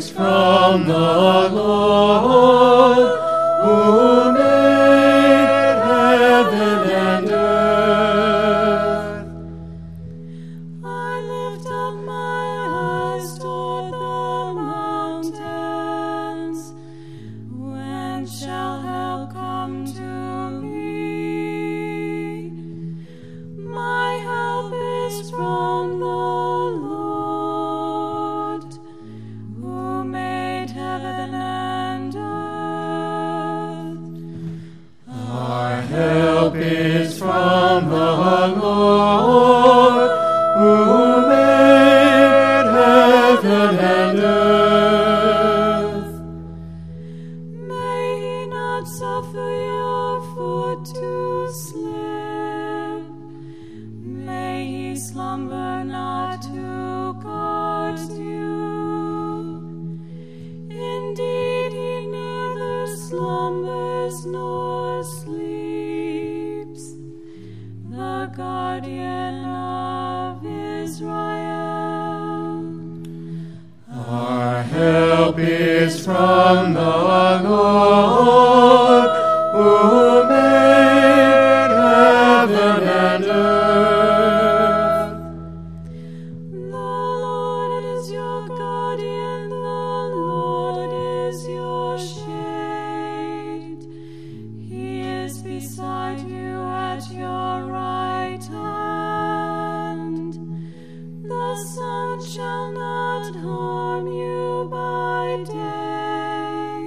is from the Lord, who made heaven and earth. I lift up my eyes toward the mountains. When shall help come to me? My help is from the is from the Lord, who made heaven and earth. May he not suffer your foot to slip. May he slumber not to guard you. Indeed, he neither slumbers nor sleeps. Guardian of Israel. Our help is from the Lord, who made heaven and earth. The Lord is your guardian, the Lord is your shade. He is beside you at your right. The sun shall not harm you by day,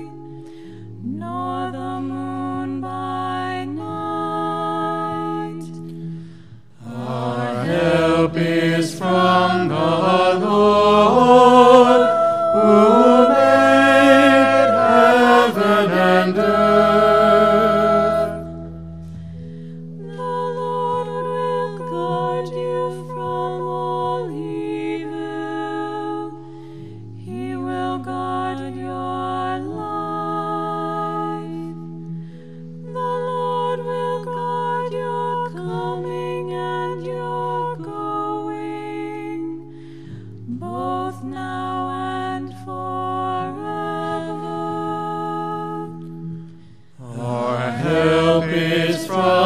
nor the moon by night. Our help is from the Lord, who made heaven and earth. The Lord will guard you from all evil. Is from